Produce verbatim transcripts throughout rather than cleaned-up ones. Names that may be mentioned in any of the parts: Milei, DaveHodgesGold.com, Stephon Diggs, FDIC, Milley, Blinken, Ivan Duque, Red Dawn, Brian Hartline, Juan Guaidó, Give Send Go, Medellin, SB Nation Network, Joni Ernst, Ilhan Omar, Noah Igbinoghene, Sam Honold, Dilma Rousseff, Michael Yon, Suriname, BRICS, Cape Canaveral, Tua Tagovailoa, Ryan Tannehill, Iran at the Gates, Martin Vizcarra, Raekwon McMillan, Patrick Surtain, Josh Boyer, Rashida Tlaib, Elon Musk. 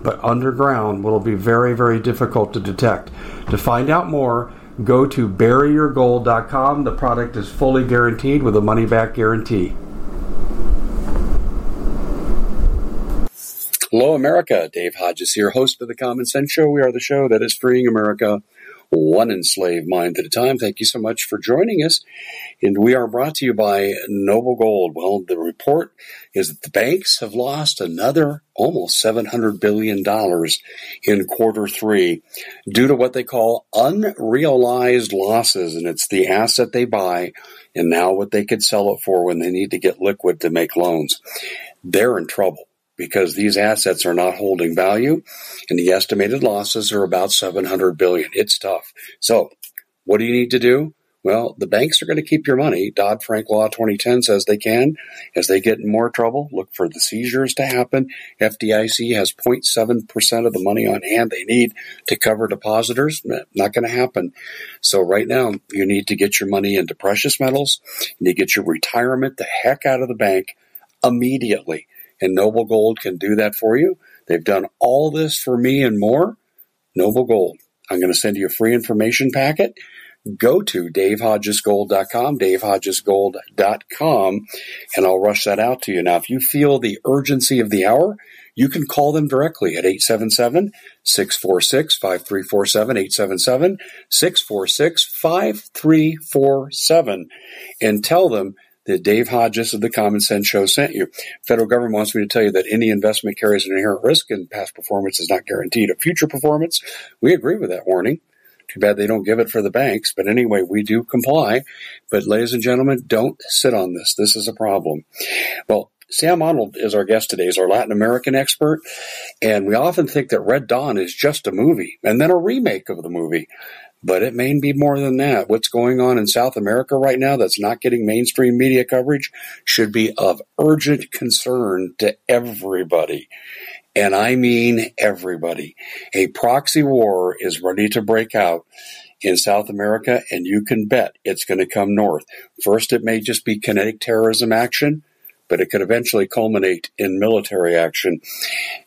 but underground will be very, very difficult to detect. To find out more, go to bury your gold dot com. The product is fully guaranteed with a money-back guarantee. Hello, America. Dave Hodges here, host of The Common Sense Show. We are the show that is freeing America one enslaved mind at a time. Thank you so much for joining us. And we are brought to you by Noble Gold. Well, the report is that the banks have lost another almost seven hundred billion dollars in quarter three due to what they call unrealized losses. And it's the asset they buy and now what they could sell it for when they need to get liquid to make loans. They're in trouble, because these assets are not holding value, and the estimated losses are about seven hundred billion dollars. It's tough. So what do you need to do? Well, the banks are going to keep your money. Dodd-Frank Law twenty ten says they can. As they get in more trouble, look for the seizures to happen. F D I C has zero point seven percent of the money on hand they need to cover depositors. Not going to happen. So right now, you need to get your money into precious metals. You need to get your retirement the heck out of the bank immediately. And Noble Gold can do that for you. They've done all this for me and more. Noble Gold. I'm going to send you a free information packet. Go to dave hodges gold dot com, dave hodges gold dot com, and I'll rush that out to you. Now, if you feel the urgency of the hour, you can call them directly at eight seven seven, six four six, five three four seven, eight seven seven, six four six, five three four seven, and tell them that Dave Hodges of The Common Sense Show sent you. Federal government wants me to tell you that any investment carries an inherent risk, and past performance is not guaranteed of future performance. We agree with that warning. Too bad they don't give it for the banks, but anyway, we do comply. But ladies and gentlemen, don't sit on this. This is a problem. Well, Sam Honold is our guest today. He's our Latin American expert, and we often think that Red Dawn is just a movie and then a remake of the movie. But it may be more than that. What's going on in South America right now that's not getting mainstream media coverage should be of urgent concern to everybody. And I mean everybody. A proxy war is ready to break out in South America, and you can bet it's going to come north. First, it may just be kinetic terrorism action, but it could eventually culminate in military action.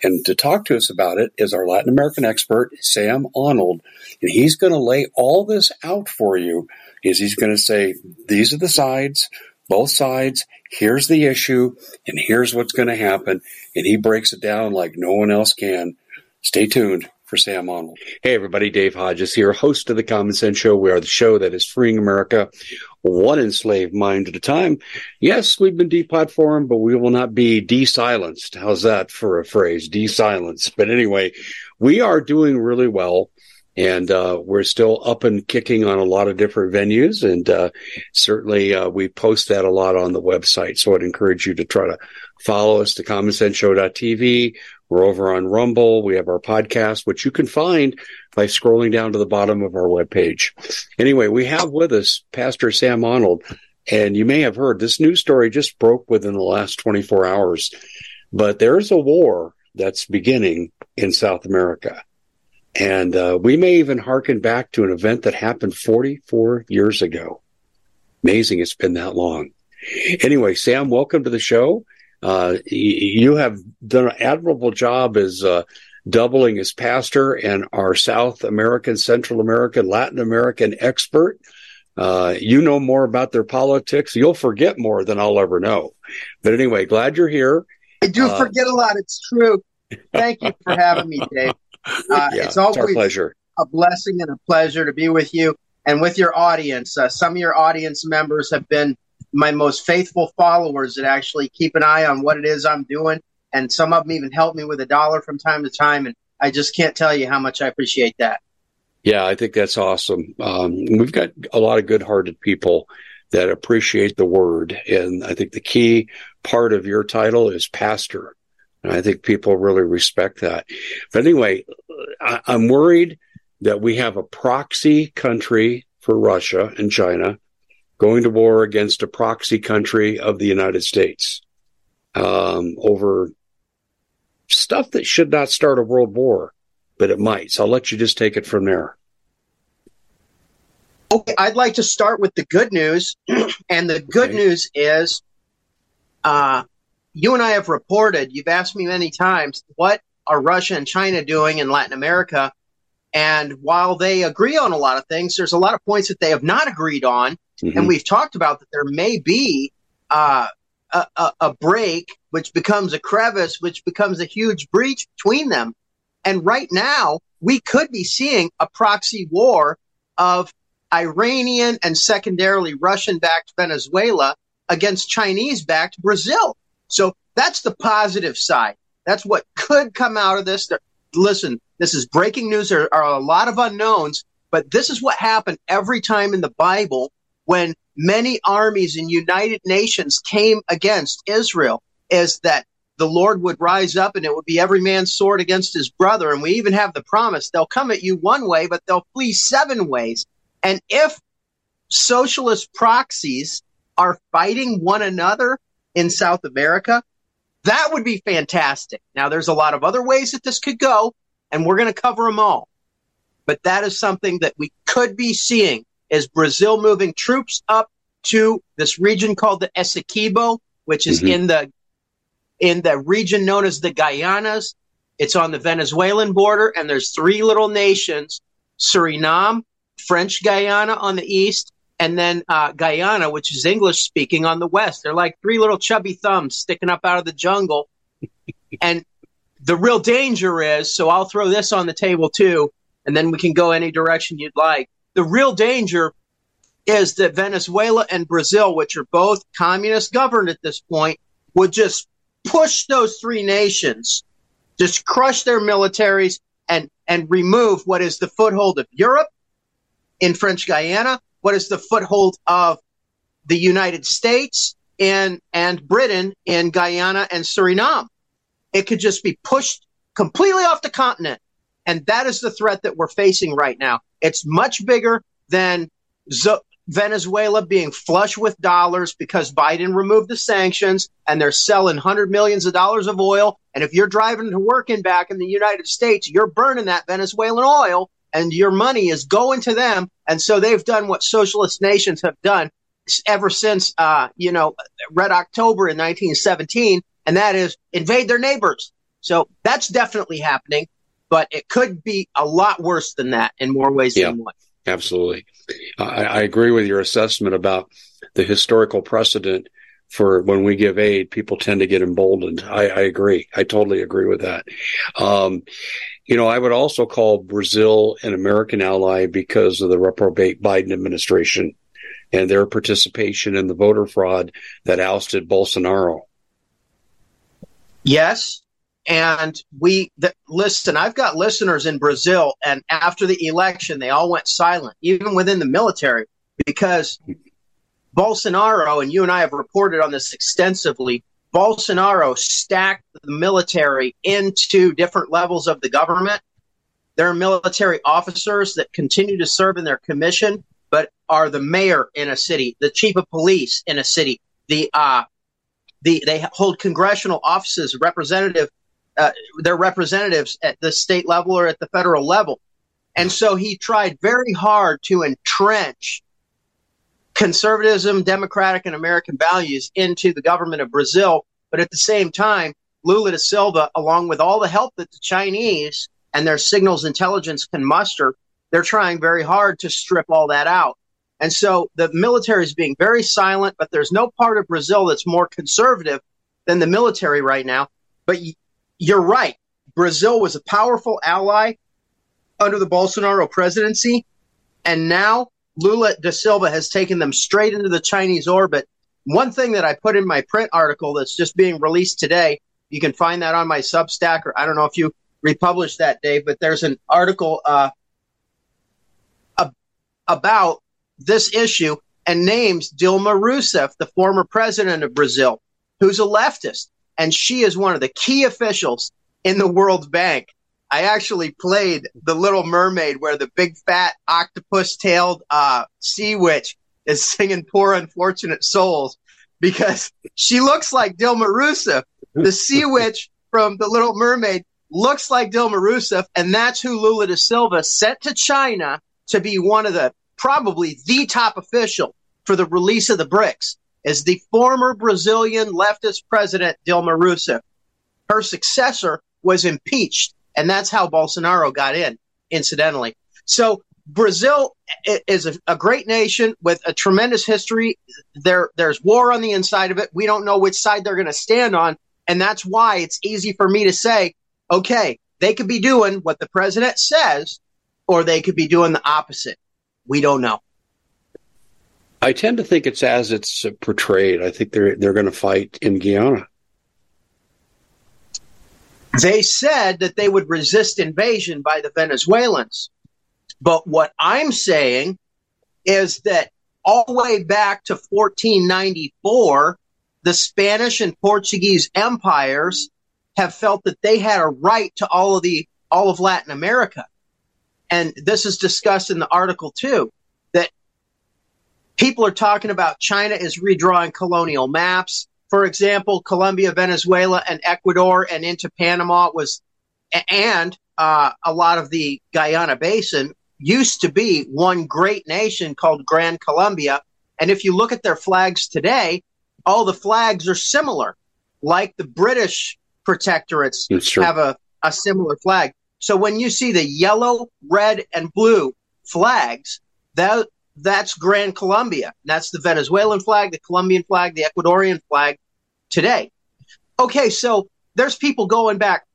And to talk to us about it is our Latin American expert, Sam Honold. And he's going to lay all this out for you. Is he's going to say, these are the sides, both sides, here's the issue, and here's what's going to happen. And he breaks it down like no one else can. Stay tuned for Sam Honold. Hey, everybody. Dave Hodges here, host of The Common Sense Show. We are the show that is freeing America one enslaved mind at a time. Yes, we've been deplatformed, but we will not be de-silenced. How's that for a phrase? De-silenced. But anyway, we are doing really well. And uh, we're still up and kicking on a lot of different venues. And uh, certainly uh, we post that a lot on the website. So I'd encourage you to try to follow us to common sense show dot t v. We're over on Rumble. We have our podcast, which you can find by scrolling down to the bottom of our webpage. Anyway, we have with us Pastor Sam Honold. And you may have heard this news story just broke within the last twenty-four hours. But there's a war that's beginning in South America. And uh, we may even hearken back to an event that happened forty-four years ago. Amazing it's been that long. Anyway, Sam, welcome to the show. Uh, you have done an admirable job as uh, doubling as pastor and our South American, Central American, Latin American expert. Uh, you know more about their politics. You'll forget more than I'll ever know. But anyway, glad you're here. I do uh, forget a lot. It's true. Thank you for having me, Dave. Uh, yeah, it's always it's pleasure. a blessing and a pleasure to be with you and with your audience. Uh, some of your audience members have been my most faithful followers that actually keep an eye on what it is I'm doing. And some of them even help me with a dollar from time to time. And I just can't tell you how much I appreciate that. Yeah, I think that's awesome. Um, we've got a lot of good-hearted people that appreciate the word. And I think the key part of your title is pastor. And I think people really respect that. But anyway, I- I'm worried that we have a proxy country for Russia and China going to war against a proxy country of the United States um, over stuff that should not start a world war, but it might. So I'll let you just take it from there. Okay, I'd like to start with the good news. And the good okay. news is uh, you and I have reported, you've asked me many times, what are Russia and China doing in Latin America? And while they agree on a lot of things, there's a lot of points that they have not agreed on. Mm-hmm. And we've talked about that there may be uh, a, a, a break, which becomes a crevice, which becomes a huge breach between them. And right now, we could be seeing a proxy war of Iranian and secondarily Russian-backed Venezuela against Chinese-backed Brazil. So that's the positive side. That's what could come out of this. There, listen, this is breaking news. There are a lot of unknowns, but this is what happened every time in the Bible when many armies and United Nations came against Israel, is that the Lord would rise up and it would be every man's sword against his brother. And we even have the promise, they'll come at you one way, but they'll flee seven ways. And if socialist proxies are fighting one another in South America, that would be fantastic. Now, there's a lot of other ways that this could go, and we're going to cover them all. But that is something that we could be seeing, is Brazil moving troops up to this region called the Essequibo, which is mm-hmm. in the in the region known as the Guyanas. It's on the Venezuelan border, and there's three little nations, Suriname, French Guiana on the east, and then uh, Guyana, which is English-speaking, on the west. They're like three little chubby thumbs sticking up out of the jungle. And the real danger is, so I'll throw this on the table too, and then we can go any direction you'd like. The real danger is that Venezuela and Brazil, which are both communist governed at this point, would just push those three nations, just crush their militaries and, and remove what is the foothold of Europe in French Guiana, what is the foothold of the United States and, and Britain in Guyana and Suriname. It could just be pushed completely off the continent. And that is the threat that we're facing right now. It's much bigger than Z- Venezuela being flush with dollars because Biden removed the sanctions and they're selling hundred millions of dollars of oil. And if you're driving to work and back in the United States, you're burning that Venezuelan oil and your money is going to them. And so they've done what socialist nations have done ever since, uh, you know, Red October in nineteen seventeen, and that is invade their neighbors. So that's definitely happening. But it could be a lot worse than that in more ways yeah, than one. Absolutely. I, I agree with your assessment about the historical precedent for when we give aid, people tend to get emboldened. I, I agree. I totally agree with that. Um, you know, I would also call Brazil an American ally because of the reprobate Biden administration and their participation in the voter fraud that ousted Bolsonaro. Yes. And we the, listen, I've got listeners in Brazil, and after the election, they all went silent, even within the military, because Bolsonaro, and you and I have reported on this extensively, Bolsonaro stacked the military into different levels of the government. There are military officers that continue to serve in their commission, but are the mayor in a city, the chief of police in a city, the uh, the they hold congressional offices, representative Uh, their representatives at the state level or at the federal level. And so he tried very hard to entrench conservatism, democratic, and American values into the government of Brazil. But at the same time, Lula da Silva, along with all the help that the Chinese and their signals intelligence can muster, they're trying very hard to strip all that out. And so the military is being very silent, but there's no part of Brazil that's more conservative than the military right now. But y- You're right. Brazil was a powerful ally under the Bolsonaro presidency, and now Lula da Silva has taken them straight into the Chinese orbit, One thing that I put in my print article that's just being released today, you can find that on my Substack, or I don't know if you republished that, Dave, but there's an article uh, ab- about this issue and names Dilma Rousseff, the former president of Brazil, who's a leftist. And she is one of the key officials in the World Bank. I actually played The Little Mermaid, where the big, fat, octopus-tailed uh, sea witch is singing Poor Unfortunate Souls, because she looks like Dilma Rousseff. The sea witch from The Little Mermaid looks like Dilma Rousseff, and that's who Lula da Silva sent to China to be one of the, probably the top official for the release of the BRICS, is the former Brazilian leftist president, Dilma Rousseff. Her successor was impeached, and that's how Bolsonaro got in, incidentally. So Brazil is a, a great nation with a tremendous history. There, there's war on the inside of it. We don't know which side they're going to stand on, and that's why it's easy for me to say, okay, they could be doing what the president says, or they could be doing the opposite. We don't know. I tend to think it's as it's portrayed. I think they're they're going to fight in Guyana. They said that they would resist invasion by the Venezuelans. But what I'm saying is that all the way back to fourteen ninety-four, the Spanish and Portuguese empires have felt that they had a right to all of the all of Latin America. And this is discussed in the article, too, that people are talking about China is redrawing colonial maps. For example, Colombia, Venezuela, and Ecuador, and into Panama was, and uh, a lot of the Guyana Basin used to be one great nation called Gran Colombia. And if you look at their flags today, all the flags are similar, like the British protectorates have a, a similar flag. So when you see the yellow, red, and blue flags, that that's Gran Colombia. That's the Venezuelan flag, the Colombian flag, the Ecuadorian flag today. Okay, so there's people going back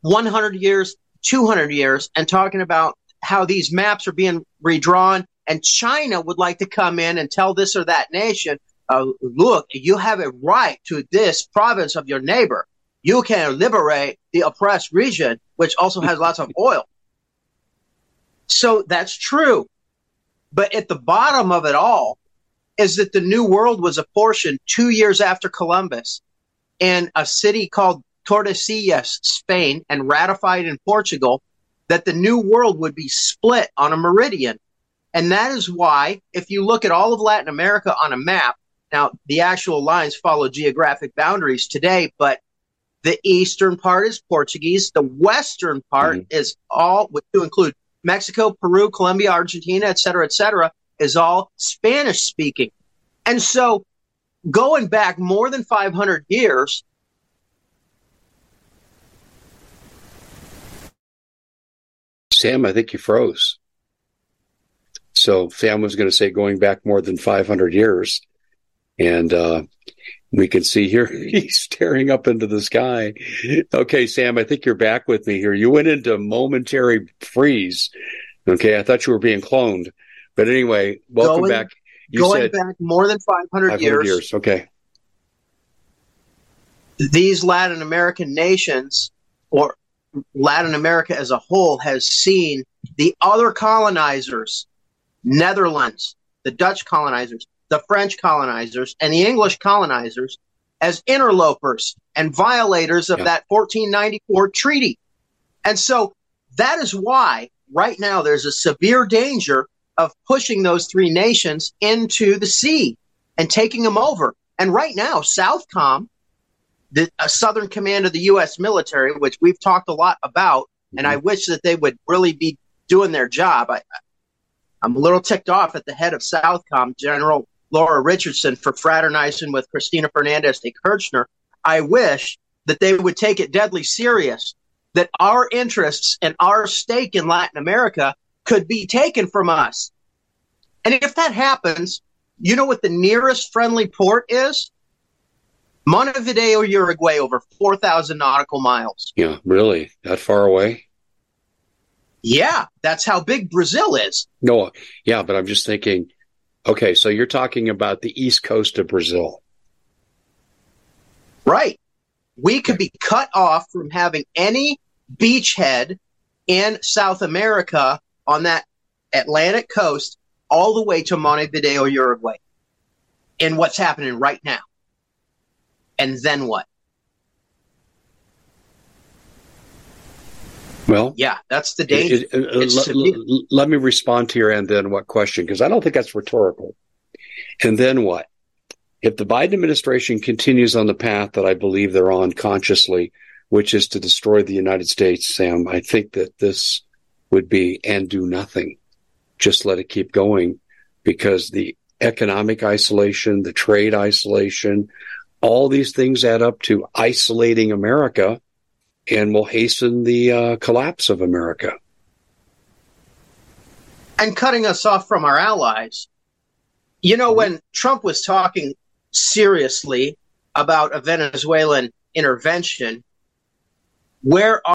one hundred years, two hundred years, and talking about how these maps are being redrawn, and China would like to come in and tell this or that nation, uh, look, you have a right to this province of your neighbor. You can liberate the oppressed region, which also has lots of oil. So that's true. But at the bottom of it all is that the New World was apportioned two years after Columbus in a city called Tordesillas, Spain, and ratified in Portugal, that the New World would be split on a meridian. And that is why, if you look at all of Latin America on a map, now the actual lines follow geographic boundaries today, but the eastern part is Portuguese. The western part mm-hmm. is all, to include Mexico, Peru, Colombia, Argentina, et cetera, et cetera, is all Spanish speaking. And so going back more than five hundred years, Sam, I think you froze. So Sam was going to say going back more than five hundred years. And uh, we can see here he's staring up into the sky. Okay, Sam, I think you're back with me here. You went into momentary freeze. Okay, I thought you were being cloned. But anyway, welcome going, back. You going said back more than five hundred years. years. Okay. These Latin American nations, or Latin America as a whole, has seen the other colonizers, Netherlands, the Dutch colonizers, the French colonizers, and the English colonizers as interlopers and violators of yeah. that fourteen ninety-four treaty. And so that is why right now there's a severe danger of pushing those three nations into the sea and taking them over. And right now, Southcom, the uh, Southern Command of the U S military, which we've talked a lot about, mm-hmm. and I wish that they would really be doing their job. I, I'm a little ticked off at the head of Southcom, General Laura Richardson, for fraternizing with Cristina Fernández de Kirchner. I wish that they would take it deadly serious, that our interests and our stake in Latin America could be taken from us. And if that happens, you know what the nearest friendly port is? Montevideo, Uruguay, over four thousand nautical miles. Yeah, really? That far away? Yeah, that's how big Brazil is. No, yeah, but I'm just thinking, okay, so you're talking about the east coast of Brazil. Right. We could be cut off from having any beachhead in South America on that Atlantic coast all the way to Montevideo, Uruguay. And what's happening right now. And then what? Well, yeah, that's the danger. It, it, uh, let, let me respond to your and then what question, because I don't think that's rhetorical. And then what? If the Biden administration continues on the path that I believe they're on consciously, which is to destroy the United States, Sam, I think that this would be and do nothing. Just let it keep going, because the economic isolation, the trade isolation, all these things add up to isolating America and will hasten the uh, collapse of America. And cutting us off from our allies. You know, when Trump was talking seriously about a Venezuelan intervention, where are...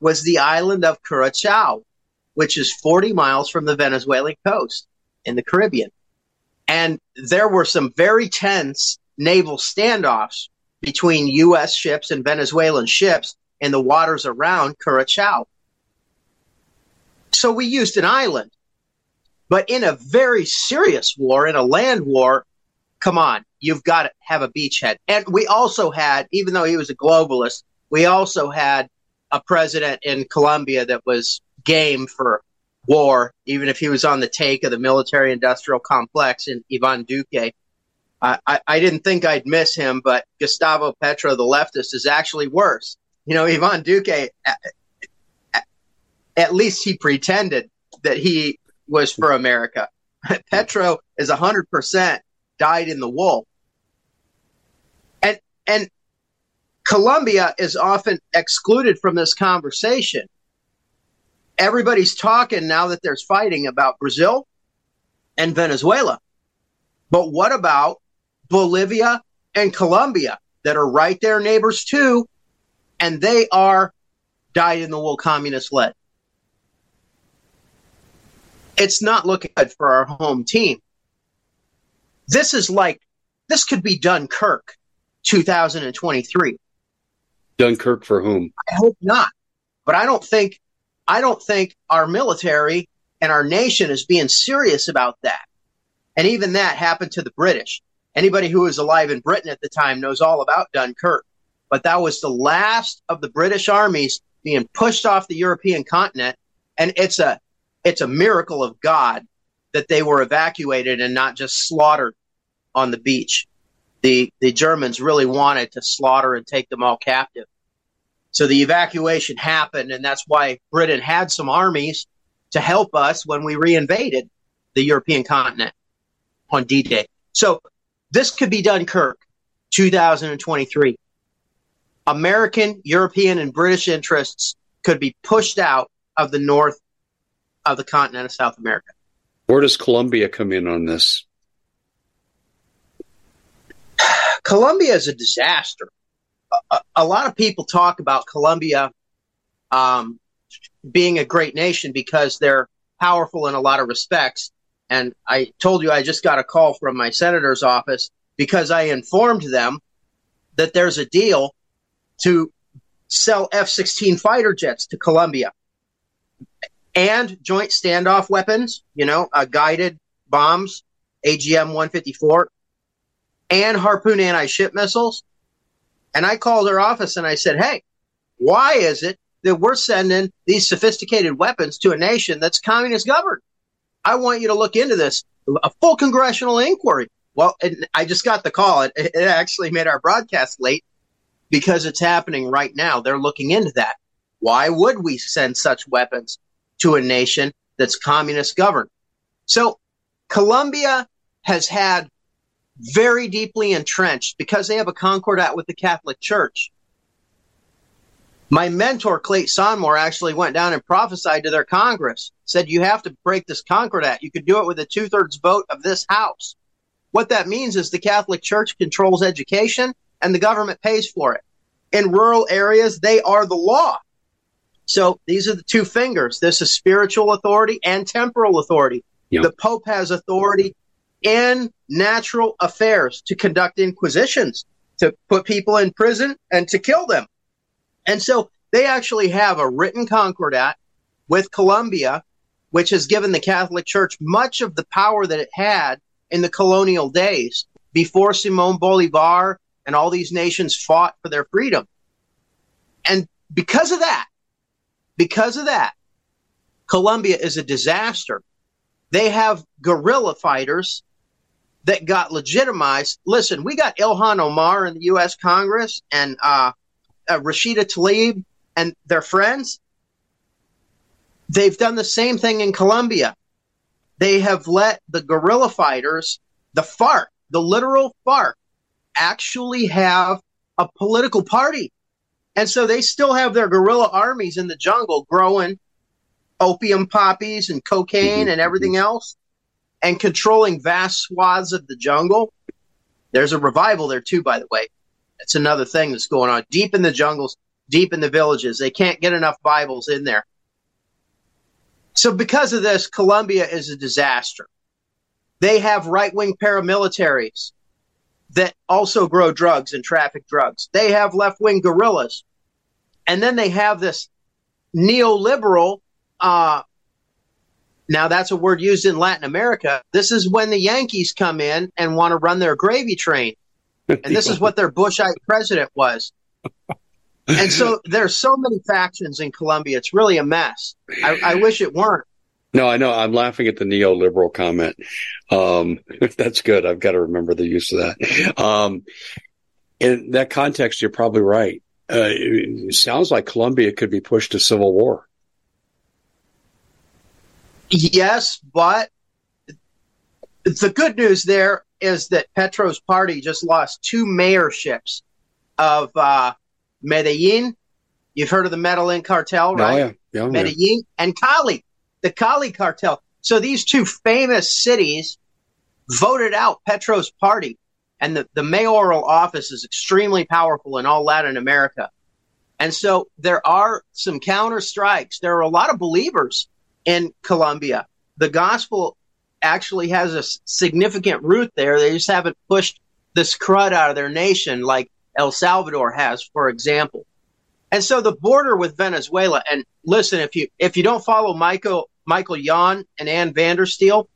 was the island of Curacao, which is forty miles from the Venezuelan coast in the Caribbean. And there were some very tense naval standoffs between U S ships and Venezuelan ships in the waters around Curacao. So we used an island. But in a very serious war, in a land war, come on, you've got to have a beachhead. And we also had, even though he was a globalist, we also had a president in Colombia that was game for war, even if he was on the take of the military-industrial complex in Ivan Duque. I, I, I didn't think I'd miss him, but Gustavo Petro, the leftist, is actually worse. You know, Ivan Duque at least he pretended that he was for America. Petro is one hundred percent dyed in the wool. And and Colombia is often excluded from this conversation. Everybody's talking now that there's fighting about Brazil and Venezuela. But what about Bolivia and Colombia that are right there neighbors too, and they are dyed-in-the-wool communist-led? It's not looking good for our home team. This is like, this could be Dunkirk two thousand twenty-three. Dunkirk for whom? I hope not. But I don't think, I don't think our military and our nation is being serious about that. And even that happened to the British. Anybody who was alive in Britain at the time knows all about Dunkirk. But that was the last of the British armies being pushed off the European continent. And it's a it's a miracle of God that they were evacuated and not just slaughtered on the beach. The the Germans really wanted to slaughter and take them all captive. So the evacuation happened, and that's why Britain had some armies to help us when we reinvaded the European continent on D-Day. So this could be Dunkirk two thousand twenty-three. American, European, and British interests could be pushed out of the north of the continent of South America. Where does Colombia come in on this? Colombia is a disaster. A, a lot of people talk about Colombia um, being a great nation because they're powerful in a lot of respects. And I told you I just got a call from my senator's office because I informed them that there's a deal to sell F sixteen fighter jets to Colombia and joint standoff weapons, you know, uh, guided bombs, A G M one fifty-four, and Harpoon anti-ship missiles. And I called her office and I said, hey, why is it that we're sending these sophisticated weapons to a nation that's communist governed? I want you to look into this, a full congressional inquiry. Well, it, I just got the call. It, it actually made our broadcast late, because it's happening right now. They're looking into that. Why would we send such weapons to a nation that's communist governed? So Colombia has had very deeply entrenched, because they have a concordat with the Catholic Church. My mentor, Clayton Sonmore, actually went down and prophesied to their Congress, said, you have to break this concordat. You could do it with a two-thirds vote of this House. What that means is the Catholic Church controls education, and the government pays for it. In rural areas, they are the law. So these are the two fingers. This is spiritual authority and temporal authority. Yep. The Pope has authority in natural affairs to conduct inquisitions, to put people in prison, and to kill them. And so they actually have a written concordat with Colombia, which has given the Catholic Church much of the power that it had in the colonial days before Simon Bolivar and all these nations fought for their freedom. And because of that, because of that, Colombia is a disaster. They have guerrilla fighters that got legitimized. Listen, we got Ilhan Omar in the U S Congress and uh, uh, Rashida Tlaib and their friends. They've done the same thing in Colombia. They have let the guerrilla fighters, the FARC, the literal FARC, actually have a political party. And so they still have their guerrilla armies in the jungle growing opium poppies and cocaine mm-hmm. and everything else, and controlling vast swaths of the jungle. There's a revival there too, by the way. That's another thing that's going on deep in the jungles, deep in the villages. They can't get enough Bibles in there. So because of this, Colombia is a disaster. They have right-wing paramilitaries that also grow drugs and traffic drugs. They have left-wing guerrillas. And then they have this neoliberal, uh, now that's a word used in Latin America. This is when the Yankees come in and want to run their gravy train. And this is what their Bushite president was. And so there's so many factions in Colombia. It's really a mess. I, I wish it weren't. No, I know. I'm laughing at the neoliberal comment. Um, that's good. I've got to remember the use of that. Um, in that context, you're probably right. Uh, it sounds like Colombia could be pushed to civil war. Yes, but the good news there is that Petro's party just lost two mayorships of uh, Medellin. You've heard of the Medellin cartel, right? Yeah, yeah, Medellin yeah. and Cali, the Cali cartel. So these two famous cities voted out Petro's party, and the, the mayoral office is extremely powerful in all Latin America. And so there are some counter strikes. There are a lot of believers in Colombia. The gospel actually has a significant root there. They just haven't pushed this crud out of their nation like El Salvador has, for example. And so the border with Venezuela, and listen, if you if you don't follow Michael Michael Yon and Ann Vandersteel,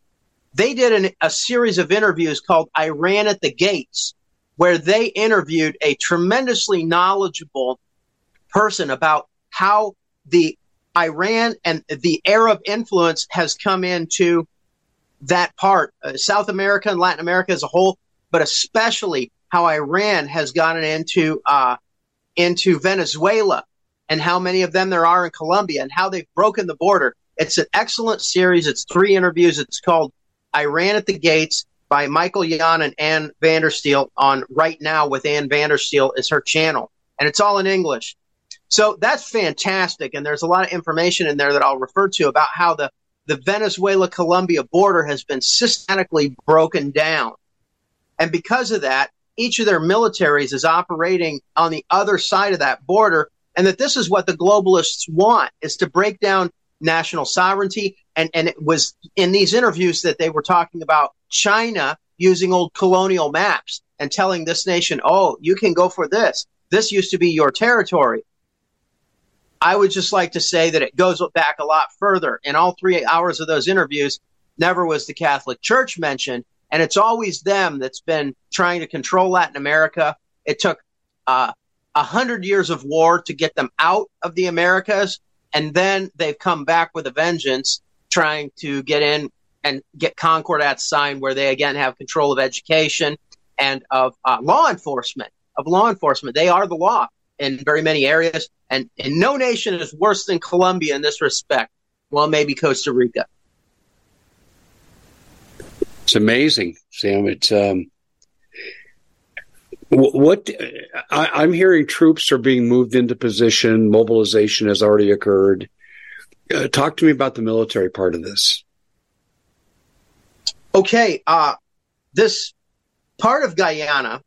they did an, a series of interviews called Iran at the Gates, where they interviewed a tremendously knowledgeable person about how the Iran and the Arab influence has come into that part, uh, South America and Latin America as a whole, but especially how Iran has gotten into uh, into Venezuela, and how many of them there are in Colombia, and how they've broken the border. It's an excellent series. It's three interviews. It's called Iran at the Gates by Michael Yon and Ann Vandersteel on Right Now with Ann Vandersteel is her channel, and it's all in English. So that's fantastic, and there's a lot of information in there that I'll refer to about how the, the Venezuela-Colombia border has been systematically broken down. And because of that, each of their militaries is operating on the other side of that border, and that this is what the globalists want, is to break down national sovereignty. And, and it was in these interviews that they were talking about China using old colonial maps and telling this nation, oh, you can go for this. This used to be your territory. I would just like to say that it goes back a lot further. In all three hours of those interviews, never was the Catholic Church mentioned, and it's always them that's been trying to control Latin America. It took uh, one hundred years of war to get them out of the Americas, and then they've come back with a vengeance, trying to get in and get concordats signed where they again have control of education and of uh, law enforcement, of law enforcement. They are the law in very many areas, and, and no nation is worse than Colombia in this respect. Well, maybe Costa Rica. It's amazing, Sam. It's um, what I, I'm hearing. Troops are being moved into position. Mobilization has already occurred. Uh, talk to me about the military part of this. Okay. Uh, this part of Guyana,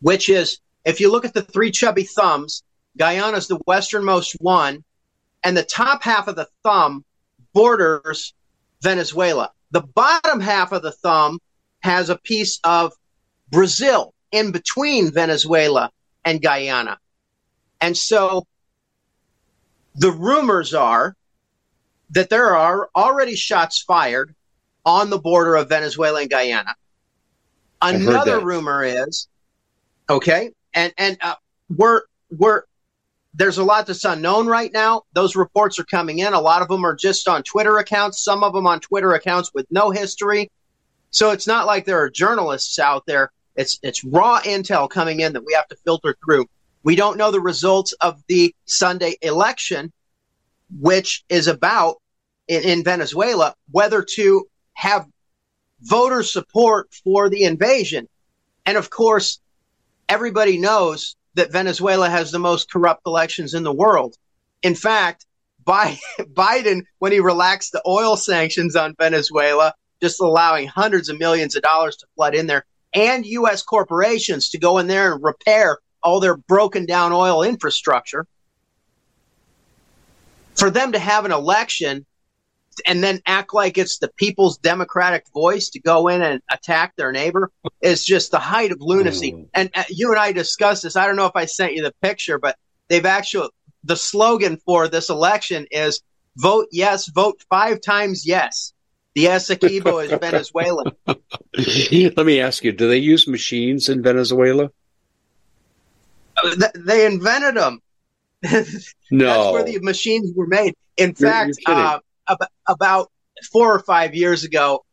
which is, if you look at the three chubby thumbs, Guyana is the westernmost one, and the top half of the thumb borders Venezuela. The bottom half of the thumb has a piece of Brazil in between Venezuela and Guyana. And so the rumors are that there are already shots fired on the border of Venezuela and Guyana. Another rumor is, okay, and and uh, we're we're there's a lot that's unknown right now. Those reports are coming in. A lot of them are just on Twitter accounts, some of them on Twitter accounts with no history. So it's not like there are journalists out there. It's it's raw intel coming in that we have to filter through. We don't know the results of the Sunday election, which is about, in, in Venezuela, whether to have voter support for the invasion. And, of course, everybody knows that Venezuela has the most corrupt elections in the world. In fact, Biden, when he relaxed the oil sanctions on Venezuela, just allowing hundreds of millions of dollars to flood in there, and U S corporations to go in there and repair all their broken down oil infrastructure, for them to have an election and then act like it's the people's democratic voice to go in and attack their neighbor is just the height of lunacy. Mm. And uh, you and I discussed this. I don't know if I sent you the picture, but they've actually, the slogan for this election is vote yes, vote five times yes. The Essequibo is Venezuelan. Let me ask you, do they use machines in Venezuela? They invented them. No. That's where the machines were made. In you're, fact, you're uh, ab- about four or five years ago,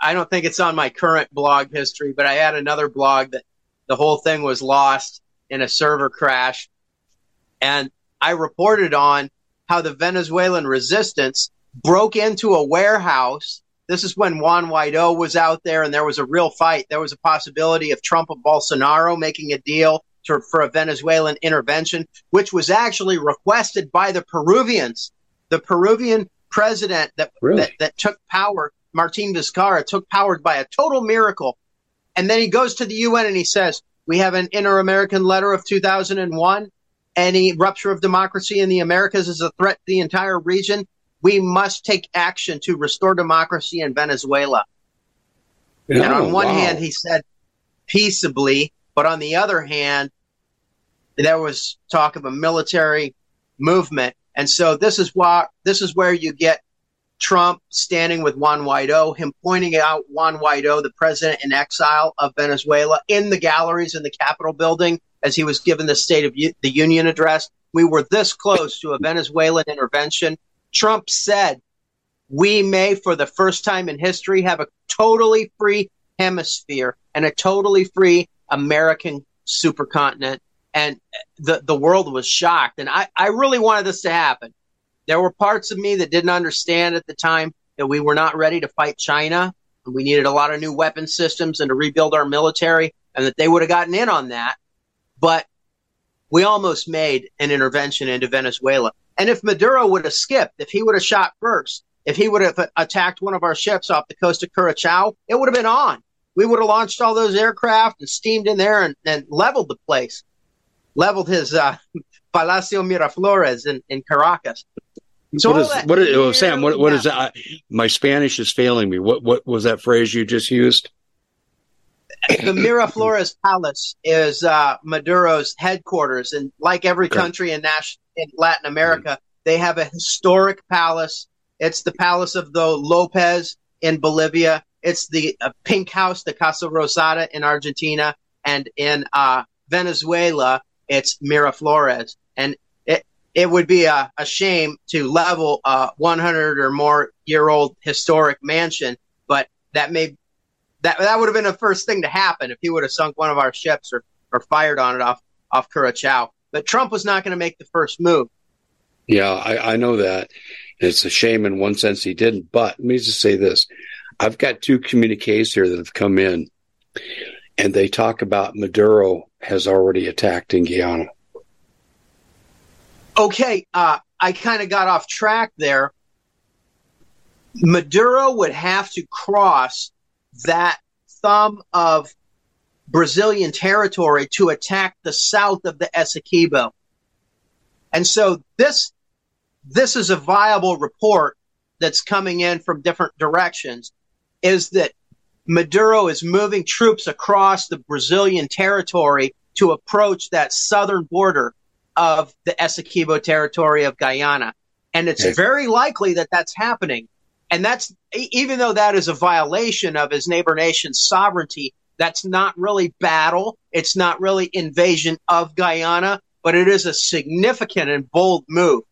I don't think it's on my current blog history, but I had another blog that the whole thing was lost in a server crash. And I reported on how the Venezuelan resistance broke into a warehouse. This is when Juan Guaidó was out there and there was a real fight. There was a possibility of Trump and Bolsonaro making a deal to, for a Venezuelan intervention, which was actually requested by the Peruvians. The Peruvian president that, really? that, that took power, Martin Vizcarra, took power by a total miracle. And then he goes to the U N and he says, we have an Inter-American Letter of two thousand one. Any rupture of democracy in the Americas is a threat to the entire region. We must take action to restore democracy in Venezuela. Yeah, and on one wow. hand, he said peaceably, but on the other hand, there was talk of a military movement. And so this is why this is where you get Trump standing with Juan Guaidó, him pointing out Juan Guaidó, the president in exile of Venezuela, in the galleries in the Capitol building as he was given the State of U- the Union address. We were this close to a Venezuelan intervention. Trump said, we may, for the first time in history, have a totally free hemisphere and a totally free American supercontinent. And the, the world was shocked. And I, I really wanted this to happen. There were parts of me that didn't understand at the time that we were not ready to fight China, and we needed a lot of new weapon systems and to rebuild our military, and that they would have gotten in on that. But we almost made an intervention into Venezuela. And if Maduro would have skipped, if he would have shot first, if he would have attacked one of our ships off the coast of Curacao, it would have been on. We would have launched all those aircraft and steamed in there and, and leveled the place, leveled his uh, Palacio Miraflores in, in Caracas. So what is, that, what is, oh, Sam, what, what yeah. is that? I, my Spanish is failing me. What, what was that phrase you just used? The Miraflores Palace is uh, Maduro's headquarters, and like every country in, Nash- in Latin America, mm. they have a historic palace. It's the Palace of the Lopez in Bolivia. It's the uh, Pink House, the Casa Rosada in Argentina, and in uh, Venezuela, it's Miraflores. And it it would be a, a shame to level a one hundred or more year old historic mansion, but that may. That that would have been the first thing to happen if he would have sunk one of our ships or, or fired on it off, off Curacao. But Trump was not going to make the first move. Yeah, I, I know that. It's a shame in one sense he didn't. But let me just say this. I've got two communiques here that have come in, and they talk about Maduro has already attacked in Guyana. Okay, uh, I kind of got off track there. Maduro would have to cross that thumb of Brazilian territory to attack the south of the Essequibo. And so this this is a viable report that's coming in from different directions, is that Maduro is moving troops across the Brazilian territory to approach that southern border of the Essequibo territory of Guyana. And it's very likely that that's happening. And that's, even though that is a violation of his neighbor nation's sovereignty, that's not really battle. It's not really invasion of Guyana, but it is a significant and bold move.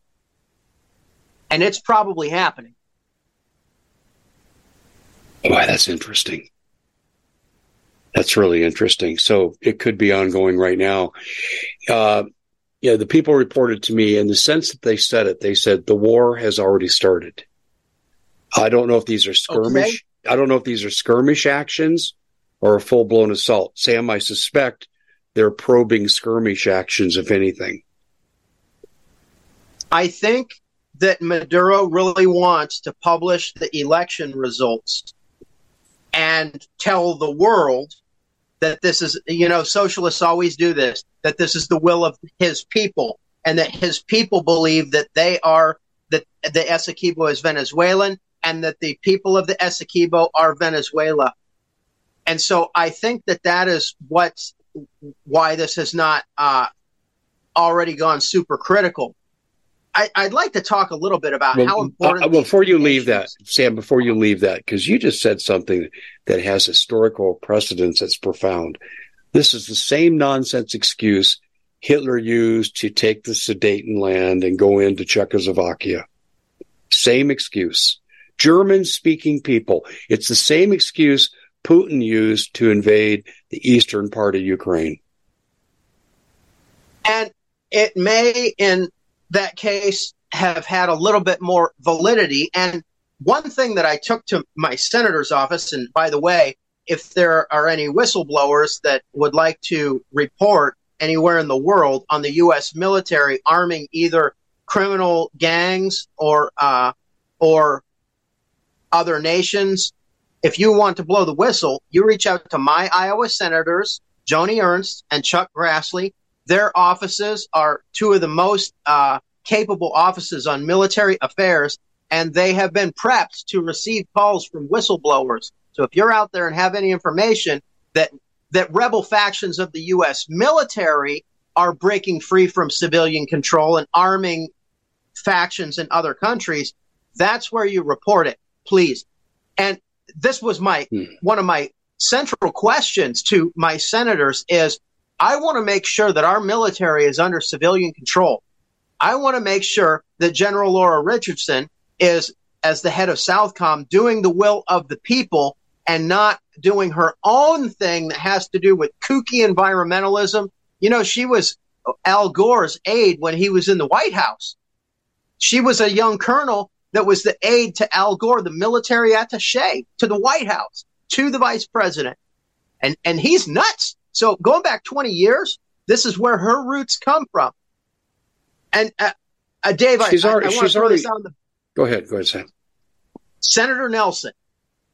And it's probably happening. Wow, that's interesting. That's really interesting. So it could be ongoing right now. Uh, yeah, the people reported to me, in the sense that they said it, they said the war has already started. I don't know if these are skirmish. Okay. I don't know if these are skirmish actions or a full-blown assault. Sam, I suspect they're probing skirmish actions, if anything. I think that Maduro really wants to publish the election results and tell the world that this is, you know, socialists always do this, that this is the will of his people, and that his people believe that they are, that the Essequibo is Venezuelan, and that the people of the Essequibo are Venezuela. And so I think that that is what's, why this has not uh, already gone super critical. I, I'd like to talk a little bit about well, how important... Uh, before you leave that, Sam, before you leave that, because you just said something that has historical precedence that's profound. This is the same nonsense excuse Hitler used to take the Sudetenland and go into Czechoslovakia. Same excuse. German-speaking people. It's the same excuse Putin used to invade the eastern part of Ukraine. And it may, in that case, have had a little bit more validity. And one thing that I took to my senator's office, and by the way, if there are any whistleblowers that would like to report anywhere in the world on the U S military arming either criminal gangs or uh, or other nations, if you want to blow the whistle, you reach out to my Iowa senators, Joni Ernst and Chuck Grassley. Their offices are two of the most uh, capable offices on military affairs, and they have been prepped to receive calls from whistleblowers. So if you're out there and have any information that that rebel factions of the U S military are breaking free from civilian control and arming factions in other countries, that's where you report it, please. And this was my hmm. one of my central questions to my senators is, I want to make sure that our military is under civilian control. I want to make sure that General Laura Richardson is, as the head of Southcom, doing the will of the people and not doing her own thing that has to do with kooky environmentalism. You know, she was Al Gore's aide when he was in the White House. She was a young colonel that was the aide to Al Gore, the military attaché to the White House, to the vice president. And, and he's nuts. So going back twenty years, this is where her roots come from. And uh, uh, Dave, she's I, already, I, I want to throw already, this on the... Go ahead, go ahead, Sam. Senator Nelson,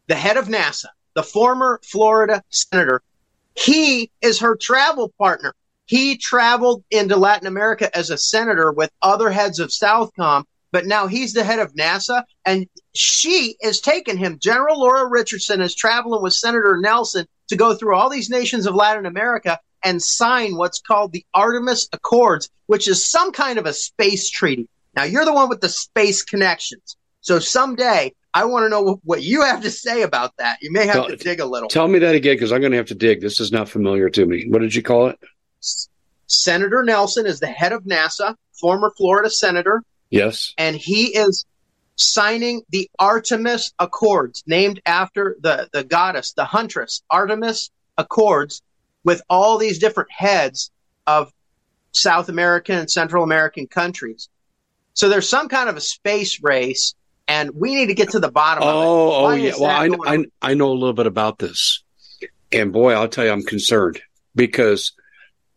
the head of NASA, the former Florida senator, he is her travel partner. He traveled into Latin America as a senator with other heads of Southcom, but now he's the head of NASA, and she is taking him. General Laura Richardson is traveling with Senator Nelson to go through all these nations of Latin America and sign what's called the Artemis Accords, which is some kind of a space treaty. Now, you're the one with the space connections. So someday, I want to know what you have to say about that. You may have tell, to dig a little. Tell me that again, because I'm going to have to dig. This is not familiar to me. What did you call it? Senator Nelson is the head of NASA, former Florida senator. Yes. And he is signing the Artemis Accords, named after the, the goddess, the huntress, Artemis Accords, with all these different heads of South American and Central American countries. So there's some kind of a space race, and we need to get to the bottom oh, of it. Oh, yeah. Well, I, I, I know a little bit about this. And, boy, I'll tell you, I'm concerned because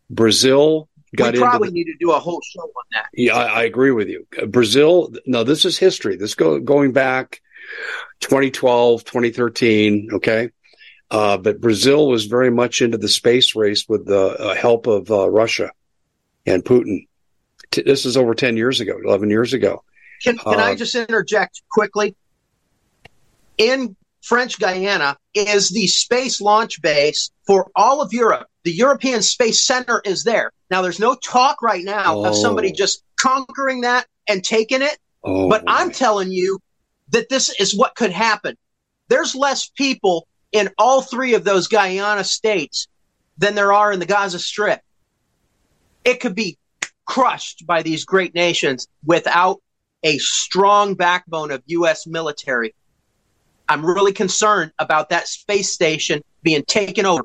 Brazil got into... We probably into the, need to do a whole show on that. Yeah, I, I agree with you. Brazil, no, this is history. This go going back twenty twelve, twenty thirteen, okay? Uh, but Brazil was very much into the space race with the uh, help of uh, Russia and Putin. T- this is over ten years ago, eleven years ago. Can, can uh, I just interject quickly? In French Guiana is the space launch base for all of Europe. The European Space Center is there. Now, there's no talk right now oh. of somebody just conquering that and taking it. Oh, but boy. I'm telling you that this is what could happen. There's less people in all three of those Guyana states than there are in the Gaza Strip. It could be crushed by these great nations without a strong backbone of U S military. I'm really concerned about that space station being taken over.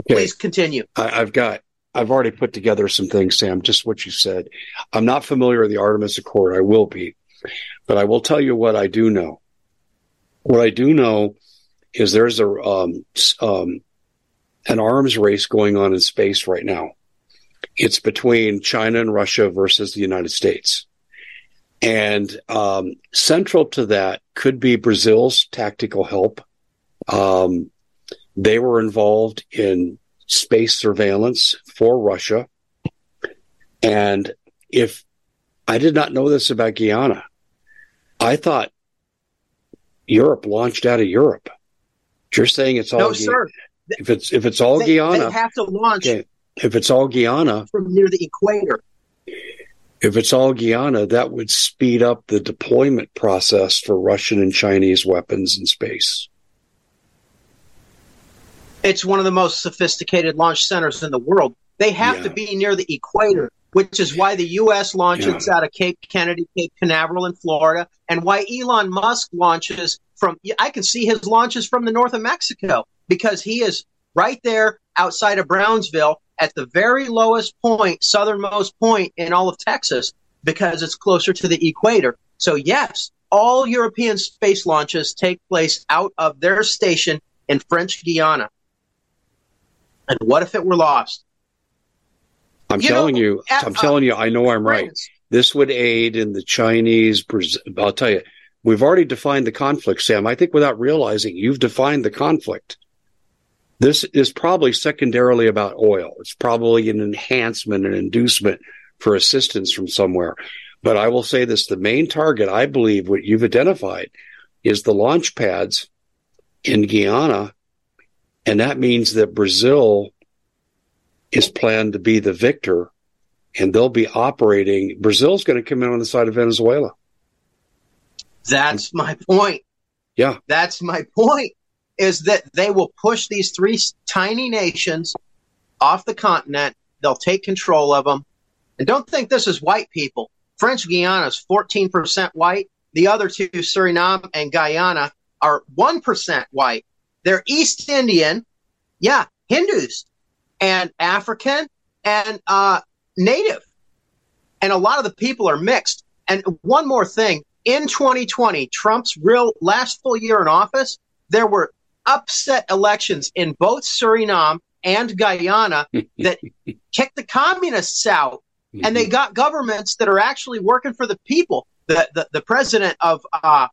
Okay. Please continue. I, I've got, I've already put together some things, Sam, just what you said. I'm not familiar with the Artemis Accord. I will be. But I will tell you what I do know. What I do know is there's a um, um, an arms race going on in space right now. It's between China and Russia versus the United States. And um, central to that could be Brazil's tactical help. Um, they were involved in space surveillance for Russia. And if I did not know this about Guyana, I thought Europe launched out of Europe. You're saying it's all no, Guyana. Sir. If it's if it's all they, Guyana, they have to launch. Okay, if it's all Guyana from near the equator. If it's all Guyana, that would speed up the deployment process for Russian and Chinese weapons in space. It's one of the most sophisticated launch centers in the world. They have yeah. to be near the equator, which is why the U S launches yeah. out of Cape Kennedy, Cape Canaveral in Florida, and why Elon Musk launches from – I can see his launches from the north of Mexico because he is right there outside of Brownsville at the very lowest point, southernmost point in all of Texas, because it's closer to the equator. So yes, all European space launches take place out of their station in French Guiana. And what if it were lost? I'm you telling know, you, at, I'm uh, telling you, I know I'm right. This would aid in the Chinese, I'll tell you, we've already defined the conflict, Sam. I think without realizing, you've defined the conflict. This is probably secondarily about oil. It's probably an enhancement, an inducement for assistance from somewhere. But I will say this, the main target, I believe, what you've identified is the launch pads in Guyana, and that means that Brazil is planned to be the victor, and they'll be operating. Brazil's going to come in on the side of Venezuela. That's my point. Yeah. That's my point, is that they will push these three tiny nations off the continent. They'll take control of them. And don't think this is white people. French Guiana is fourteen percent white. The other two, Suriname and Guyana, are one percent white. They're East Indian, yeah, Hindus, and African, and uh, Native. And a lot of the people are mixed. And one more thing. In twenty twenty, Trump's real last full year in office, there were upset elections in both Suriname and Guyana that kicked the communists out. Mm-hmm. And they got governments that are actually working for the people. The the, the president of uh,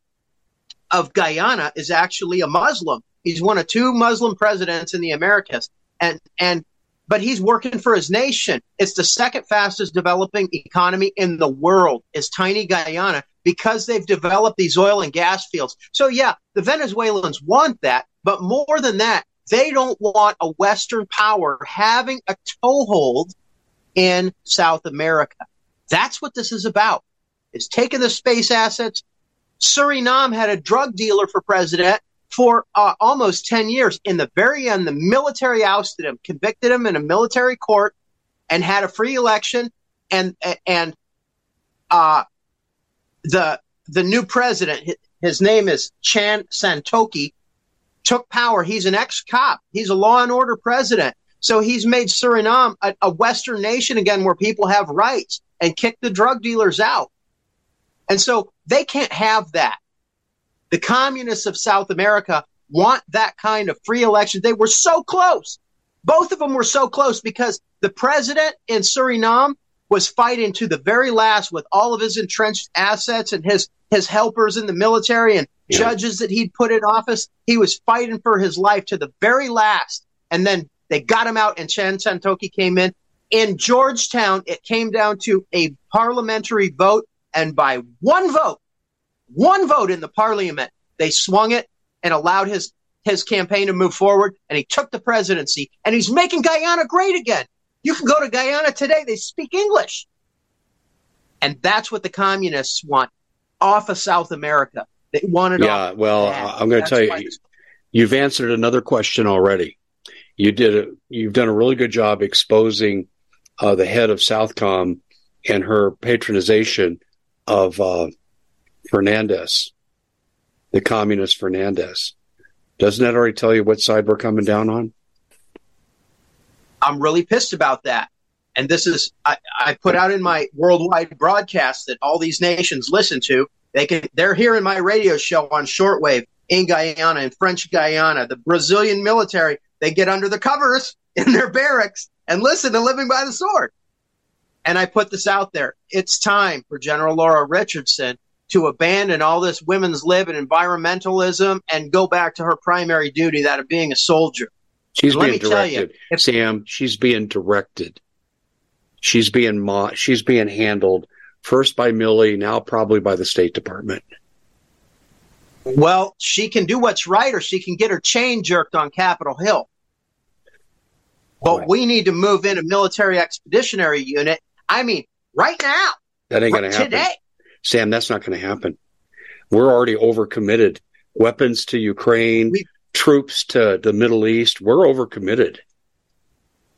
of Guyana is actually a Muslim. He's one of two Muslim presidents in the Americas. And and but he's working for his nation. It's the second fastest developing economy in the world, is tiny Guyana, because they've developed these oil and gas fields. So, yeah, the Venezuelans want that. But more than that, they don't want a Western power having a toehold in South America. That's what this is about, is taking the space assets. Suriname had a drug dealer for president for uh, almost ten years. In the very end, the military ousted him, convicted him in a military court, and had a free election. And and uh, the the new president, his name is Chan Santoki, took power. He's an ex-cop. He's a law and order president. So he's made Suriname a, a Western nation again, where people have rights, and kicked the drug dealers out. And so they can't have that. The communists of South America want that kind of free election. They were so close. Both of them were so close, because the president in Suriname was fighting to the very last with all of his entrenched assets and his, his helpers in the military and yeah. judges that he'd put in office. He was fighting for his life to the very last. And then they got him out, and Chan Santoki came in. In Georgetown, it came down to a parliamentary vote, and by one vote, one vote in the parliament, they swung it and allowed his, his campaign to move forward, and he took the presidency, and he's making Guyana great again. You can go to Guyana today. They speak English. And that's what the communists want off of South America. They want it yeah, off. Yeah, well, that. I'm going to tell you, you've answered another question already. You did a, you've done a really good job exposing uh, the head of Southcom and her patronization of uh, Fernandez, the communist Fernandez. Doesn't that already tell you what side we're coming down on? I'm really pissed about that. And this is, I, I put out in my worldwide broadcast that all these nations listen to. They can, they're hearing my radio show on shortwave in Guyana, in French Guiana. The Brazilian military, they get under the covers in their barracks and listen to Living by the Sword. And I put this out there. It's time for General Laura Richardson to abandon all this women's lib and environmentalism and go back to her primary duty, that of being a soldier. She's being directed, Sam. She's being directed. She's being mo- she's being handled first by Milley, now probably by the State Department. Well, she can do what's right, or she can get her chain jerked on Capitol Hill. But we need to move in a military expeditionary unit. I mean, right now. That ain't going to happen. Today. Sam, that's not going to happen. We're already overcommitted. Weapons to Ukraine. We've- Troops to the Middle East, we're overcommitted.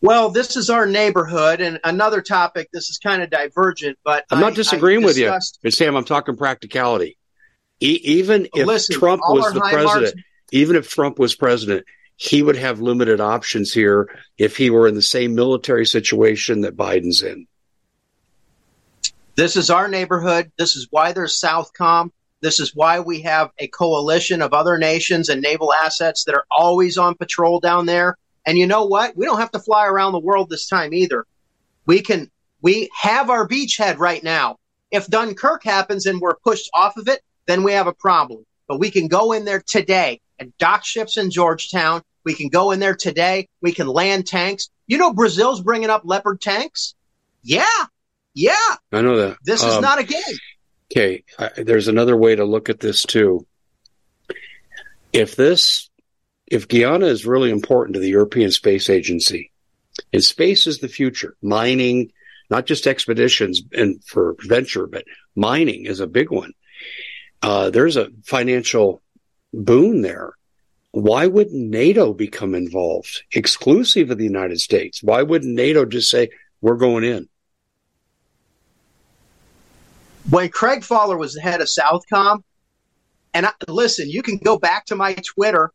Well, this is our neighborhood, and another topic, this is kind of divergent, but I'm not I, disagreeing I with you. But Sam, I'm talking practicality. E- even if listen, Trump was the president, marks- even if Trump was president, he would have limited options here if he were in the same military situation that Biden's in. This is our neighborhood. This is why there's Southcom. This is why we have a coalition of other nations and naval assets that are always on patrol down there. And you know what? We don't have to fly around the world this time either. We can, we have our beachhead right now. If Dunkirk happens and we're pushed off of it, then we have a problem. But we can go in there today and dock ships in Georgetown. We can go in there today. We can land tanks. You know, Brazil's bringing up Leopard tanks. Yeah. Yeah. I know that. This is um, not a game. Okay. I, there's another way to look at this too. If this, if Guyana is really important to the European Space Agency, and space is the future, mining, not just expeditions and for venture, but mining is a big one. Uh, there's a financial boon there. Why would NATO become involved, exclusive of the United States? Why wouldn't NATO just say, we're going in? When Craig Fowler was the head of Southcom, and I, listen, you can go back to my Twitter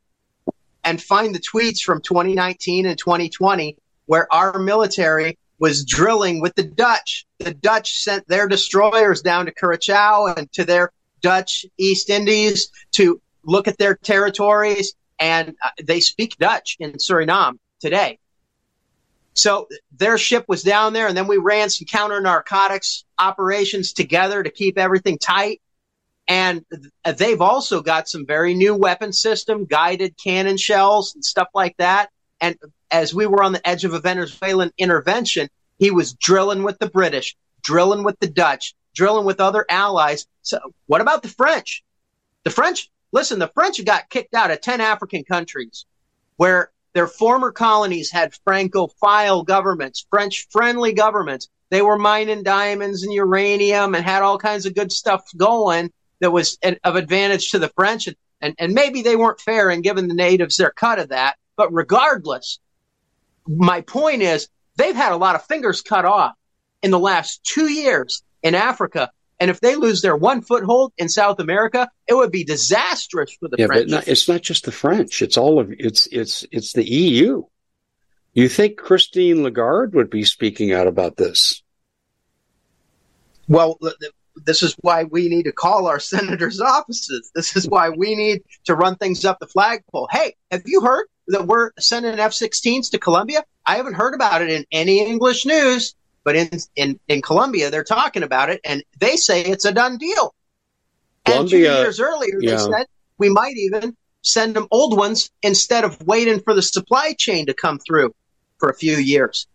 and find the tweets from twenty nineteen and twenty twenty where our military was drilling with the Dutch. The Dutch sent their destroyers down to Curacao and to their Dutch East Indies to look at their territories, and uh, they speak Dutch in Suriname today. So their ship was down there, and then we ran some counter-narcotics operations together to keep everything tight. And they've also got some very new weapon system, guided cannon shells and stuff like that. And as we were on the edge of a Venezuelan intervention, he was drilling with the British, drilling with the Dutch, drilling with other allies. So what about the French? The French, listen, the French got kicked out of ten African countries where their former colonies had Francophile governments, French-friendly governments. They were mining diamonds and uranium and had all kinds of good stuff going that was of advantage to the French, and, and, and maybe they weren't fair in giving the natives their cut of that. But regardless, my point is they've had a lot of fingers cut off in the last two years in Africa, and if they lose their one foothold in South America, it would be disastrous for the yeah, French. But not, it's not just the French; it's all of it's it's it's the E U. You think Christine Lagarde would be speaking out about this? Well, the, the, this is why we need to call our senators' offices. This is why we need to run things up the flagpole. Hey, have you heard that we're sending F sixteens to Colombia? I haven't heard about it in any English news, but in, in, in Colombia, they're talking about it, and they say it's a done deal. Colombia, and two years earlier, yeah. They said we might even send them old ones instead of waiting for the supply chain to come through for a few years.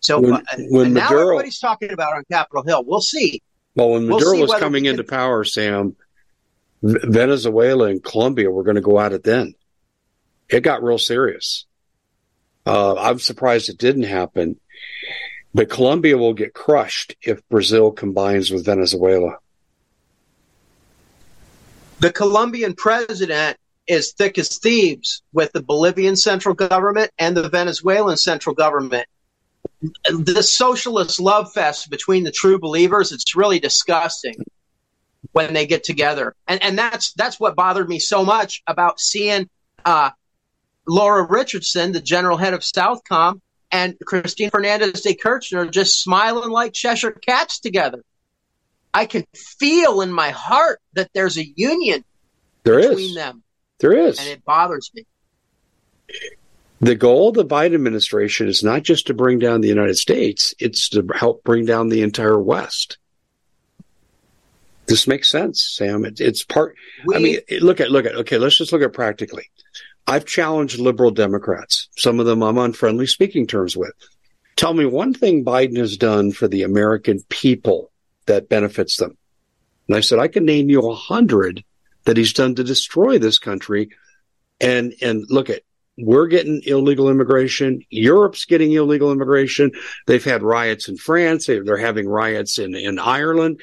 So when, when now Maduro, everybody's talking about on Capitol Hill. We'll see. Well, when Maduro we'll was coming into can, power, Sam, Venezuela and Colombia were going to go at it then. It got real serious. Uh, I'm surprised it didn't happen. But Colombia will get crushed if Brazil combines with Venezuela. The Colombian president is thick as thieves with the Bolivian central government and the Venezuelan central government. The socialist love fest between the true believers, it's really disgusting when they get together. And and that's that's what bothered me so much about seeing uh, Laura Richardson, the general head of Southcom, and Cristina Fernández de Kirchner just smiling like Cheshire cats together. I can feel in my heart that there's a union there between is. them. There is. And it bothers me. The goal of the Biden administration is not just to bring down the United States, it's to help bring down the entire West. This makes sense, Sam. It, it's part, we, I mean, look at, look at, okay, let's just look at practically. I've challenged liberal Democrats. Some of them I'm on friendly speaking terms with. Tell me one thing Biden has done for the American people that benefits them. And I said, I can name you a hundred that he's done to destroy this country. And and look at, we're getting illegal immigration. Europe's getting illegal immigration. They've had riots in France. They're having riots in, in Ireland.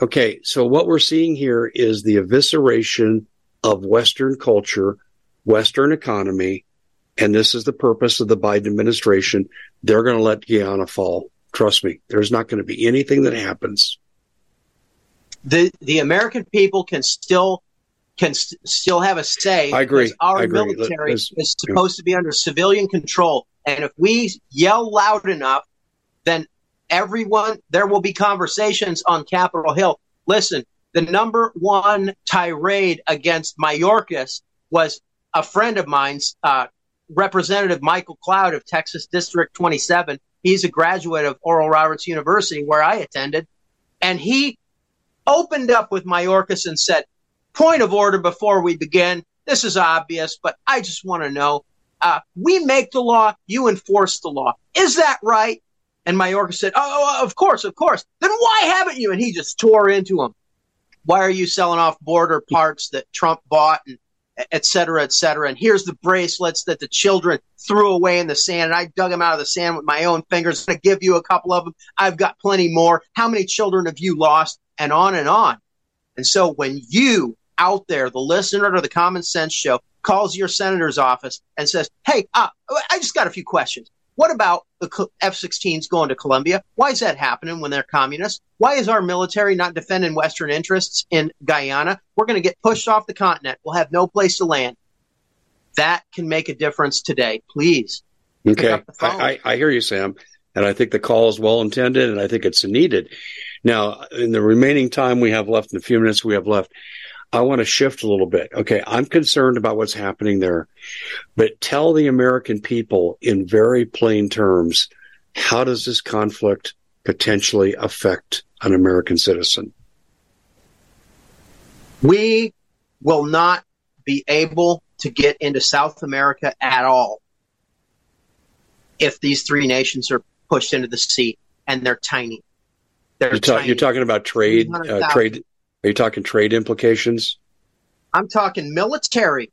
Okay, so what we're seeing here is the evisceration of Western culture, Western economy, and this is the purpose of the Biden administration. They're going to let Guyana fall. Trust me, there's not going to be anything that happens. The the American people can still can st- still have a say. I agree. Our I agree. military Let, is supposed yeah. to be under civilian control, and if we yell loud enough, then everyone. There will be conversations on Capitol Hill. Listen, the number one tirade against Mayorkas was a friend of mine's, uh, Representative Michael Cloud of Texas District twenty-seven. He's a graduate of Oral Roberts University, where I attended. And he opened up with Mayorkas and said, point of order before we begin. This is obvious, but I just want to know. Uh, we make the law, you enforce the law. Is that right? And Mayorkas said, oh, of course, of course. Then why haven't you? And he just tore into him. Why are you selling off border parts that Trump bought, and et cetera, et cetera? And here's the bracelets that the children threw away in the sand. And I dug them out of the sand with my own fingers. I'm going to give you a couple of them. I've got plenty more. How many children have you lost? And on and on. And so when you out there, the listener to the Common Sense Show, calls your senator's office and says, hey, uh, I just got a few questions. What about the F sixteens going to Colombia? Why is that happening when they're communists? Why is our military not defending Western interests in Guyana? We're going to get pushed off the continent. We'll have no place to land. That can make a difference today. Please. Okay. I, I, I hear you, Sam. And I think the call is well-intended, and I think it's needed. Now, in the remaining time we have left, in the few minutes we have left, I want to shift a little bit. Okay, I'm concerned about what's happening there, but tell the American people in very plain terms, how does this conflict potentially affect an American citizen? We will not be able to get into South America at all if these three nations are pushed into the sea, and they're tiny. They're you're, ta- tiny. You're talking about trade, uh, trade. Are you talking trade implications? I'm talking military.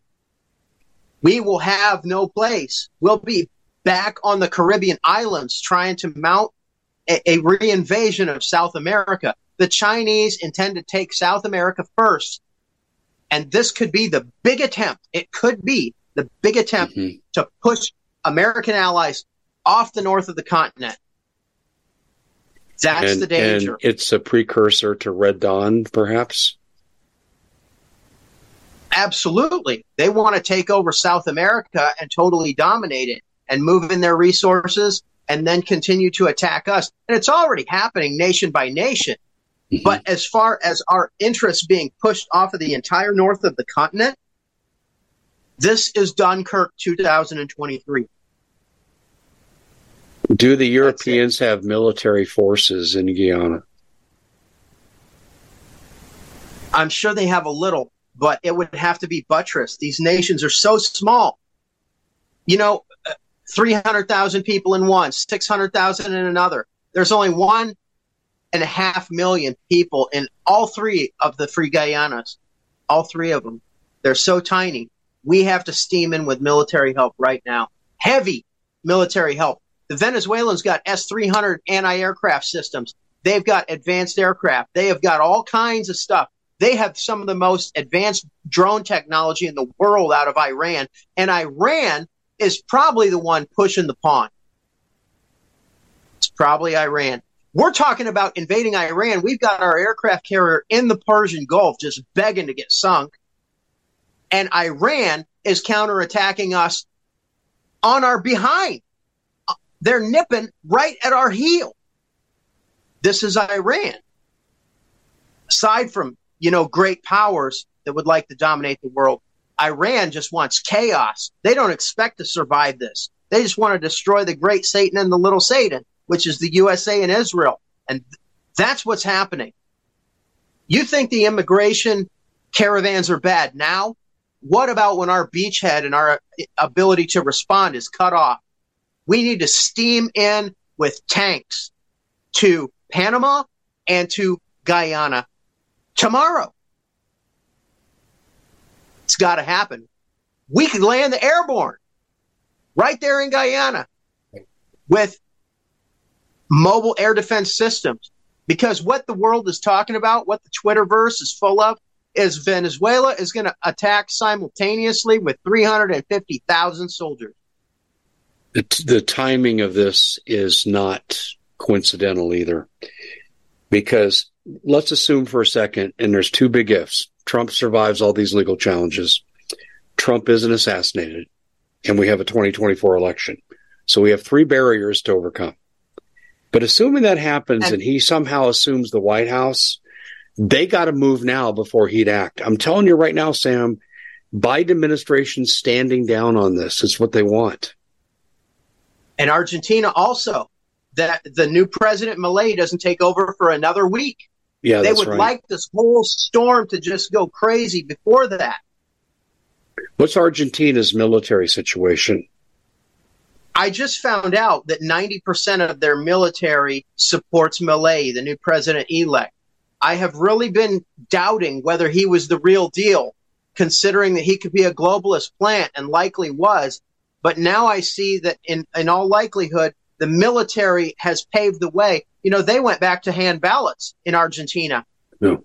We will have no place. We'll be back on the Caribbean islands trying to mount a, a reinvasion of South America. The Chinese intend to take South America first. And this could be the big attempt. It could be the big attempt mm-hmm. to push American allies off the north of the continent. That's and, the danger. And it's a precursor to Red Dawn, perhaps? Absolutely. They want to take over South America and totally dominate it and move in their resources and then continue to attack us. And it's already happening nation by nation. Mm-hmm. But as far as our interests being pushed off of the entire north of the continent, this is Dunkirk two thousand twenty-three. Do the Europeans have military forces in Guyana? I'm sure they have a little, but it would have to be buttressed. These nations are so small. You know, three hundred thousand people in one, six hundred thousand in another. There's only one and a half million people in all three of the Free Guyanas, all three of them. They're so tiny. We have to steam in with military help right now, heavy military help. The Venezuelans got S three hundred anti-aircraft systems. They've got advanced aircraft. They have got all kinds of stuff. They have some of the most advanced drone technology in the world out of Iran. And Iran is probably the one pushing the pawn. It's probably Iran. We're talking about invading Iran. We've got our aircraft carrier in the Persian Gulf just begging to get sunk. And Iran is counterattacking us on our behind. They're nipping right at our heel. This is Iran. Aside from, you know, great powers that would like to dominate the world, Iran just wants chaos. They don't expect to survive this. They just want to destroy the great Satan and the little Satan, which is the U S A and Israel. And that's what's happening. You think the immigration caravans are bad now? What about when our beachhead and our ability to respond is cut off? We need to steam in with tanks to Panama and to Guyana tomorrow. It's got to happen. We could land the airborne right there in Guyana with mobile air defense systems. Because what the world is talking about, what the Twitterverse is full of, is Venezuela is going to attack simultaneously with three hundred fifty thousand soldiers. The, t- the timing of this is not coincidental either, because let's assume for a second, and there's two big ifs. Trump survives all these legal challenges. Trump isn't assassinated, and we have a twenty twenty-four election. So we have three barriers to overcome. But assuming that happens and, and he somehow assumes the White House, they got to move now before he'd act. I'm telling you right now, Sam, Biden administration standing down on this is what they want. And Argentina also, that the new president Milei doesn't take over for another week. Yeah, they would right. like this whole storm to just go crazy before that. What's Argentina's military situation? I just found out that ninety percent of their military supports Milei, the new president-elect. I have really been doubting whether he was the real deal, considering that he could be a globalist plant and likely was. But now I see that in, in all likelihood, the military has paved the way. You know, they went back to hand ballots in Argentina. Yeah.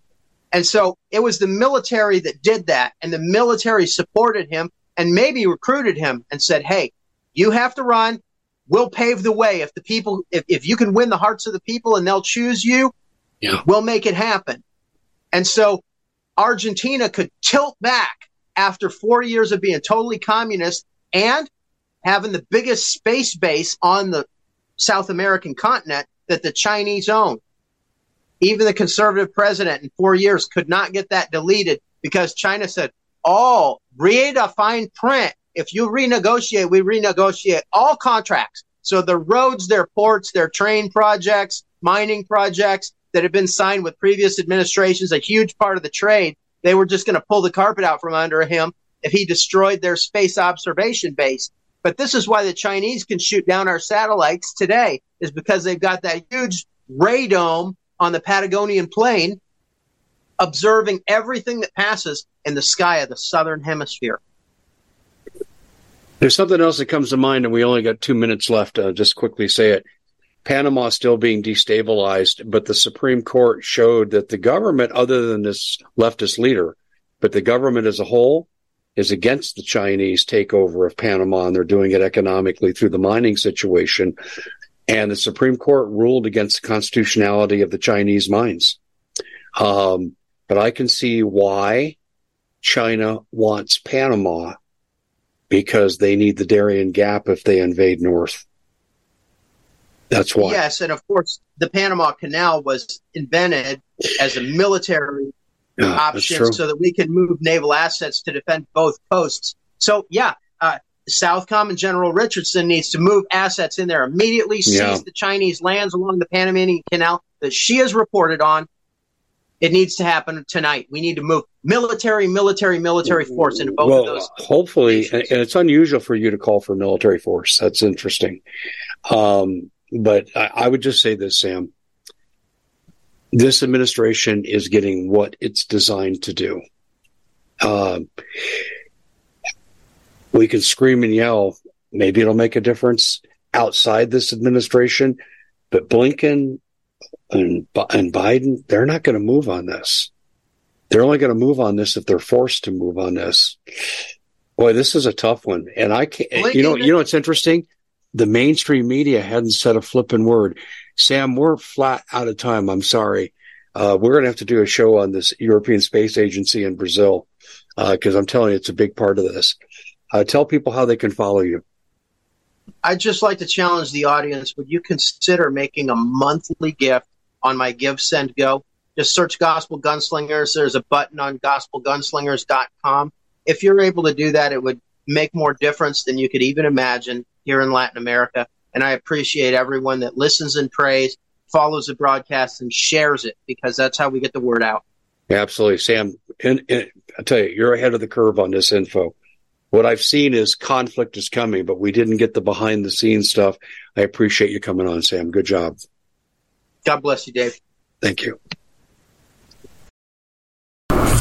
And so it was the military that did that, and the military supported him and maybe recruited him and said, hey, you have to run. We'll pave the way. If the people, if, if you can win the hearts of the people and they'll choose you, yeah. we'll make it happen. And so Argentina could tilt back after four years of being totally communist and having the biggest space base on the South American continent that the Chinese own. Even the conservative president in four years could not get that deleted because China said, oh, read a fine print. If you renegotiate, we renegotiate all contracts. So the roads, their ports, their train projects, mining projects that had been signed with previous administrations, a huge part of the trade, they were just going to pull the carpet out from under him if he destroyed their space observation base. But this is why the Chinese can shoot down our satellites today, is because they've got that huge radome on the Patagonian plain observing everything that passes in the sky of the southern hemisphere. There's something else that comes to mind, and we only got two minutes left. I'll just quickly say it. Panama is still being destabilized, but the Supreme Court showed that the government, other than this leftist leader, but the government as a whole, is against the Chinese takeover of Panama, and they're doing it economically through the mining situation. And the Supreme Court ruled against the constitutionality of the Chinese mines. Um, but I can see why China wants Panama, because they need the Darien Gap if they invade north. That's why. Yes, and of course, the Panama Canal was invented as a military yeah, option so that we can move naval assets to defend both coasts. So, yeah, uh, Southcom and General Richardson needs to move assets in there immediately, seize yeah. the Chinese lands along the Panamanian Canal that she has reported on. It needs to happen tonight. We need to move military, military, military force into both well, of those. Hopefully, and it's unusual for you to call for military force. That's interesting. Um, but I, I would just say this, Sam. This administration is getting what it's designed to do. Um, we can scream and yell. Maybe it'll make a difference outside this administration. But Blinken and and Biden, they're not going to move on this. They're only going to move on this if they're forced to move on this. Boy, this is a tough one. And I can't, Blinken. you know, you know, it's interesting. The mainstream media hadn't said a flipping word. Sam, we're flat out of time. I'm sorry. Uh, we're going to have to do a show on this European Space Agency in Brazil, because uh, I'm telling you, it's a big part of this. Uh, tell people how they can follow you. I'd just like to challenge the audience. Would you consider making a monthly gift on my Give, Send, Go? Just search Gospel Gunslingers. There's a button on gospel gunslingers dot com. If you're able to do that, it would make more difference than you could even imagine here in Latin America. And I appreciate everyone that listens and prays, follows the broadcast, and shares it, because that's how we get the word out. Absolutely. Sam, and, and I tell you, you're ahead of the curve on this info. What I've seen is conflict is coming, but we didn't get the behind-the-scenes stuff. I appreciate you coming on, Sam. Good job. God bless you, Dave. Thank you.